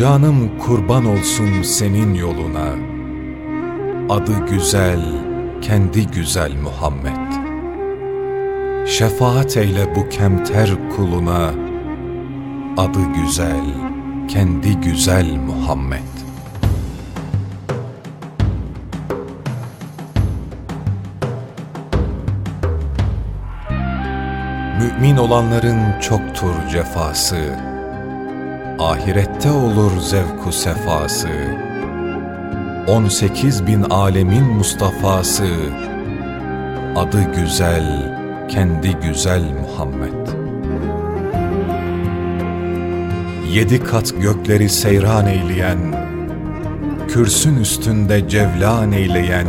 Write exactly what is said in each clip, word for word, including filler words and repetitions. Canım kurban olsun senin yoluna. Adı güzel, kendi güzel Muhammed. Şefaat eyle bu kemter kuluna. Adı güzel, kendi güzel Muhammed. Mümin olanların çoktur cefası, ahirette olur zevku sefası. On sekiz bin alemin Mustafa'sı, adı güzel, kendi güzel Muhammed. Yedi kat gökleri seyran eyleyen, kürsün üstünde cevlan eyleyen,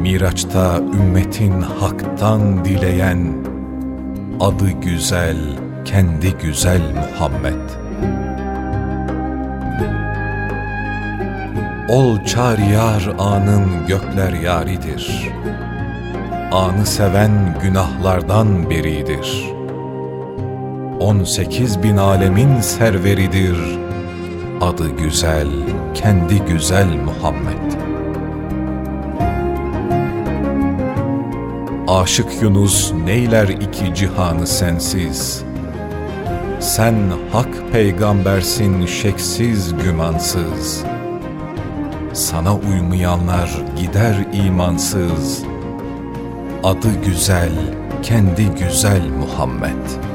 Miraç'ta ümmetin haktan dileyen, adı güzel, kendi güzel Muhammed. Ol çar yar anın gökler yaridir. Anı seven günahlardan beridir. On sekiz bin alemin serveridir. Adı güzel, kendi güzel Muhammed. Aşık Yunus neyler iki cihanı sensiz? Sen hak peygambersin şeksiz gümansız. Sana uymayanlar gider imansız. Adı güzel, kendi güzel Muhammed.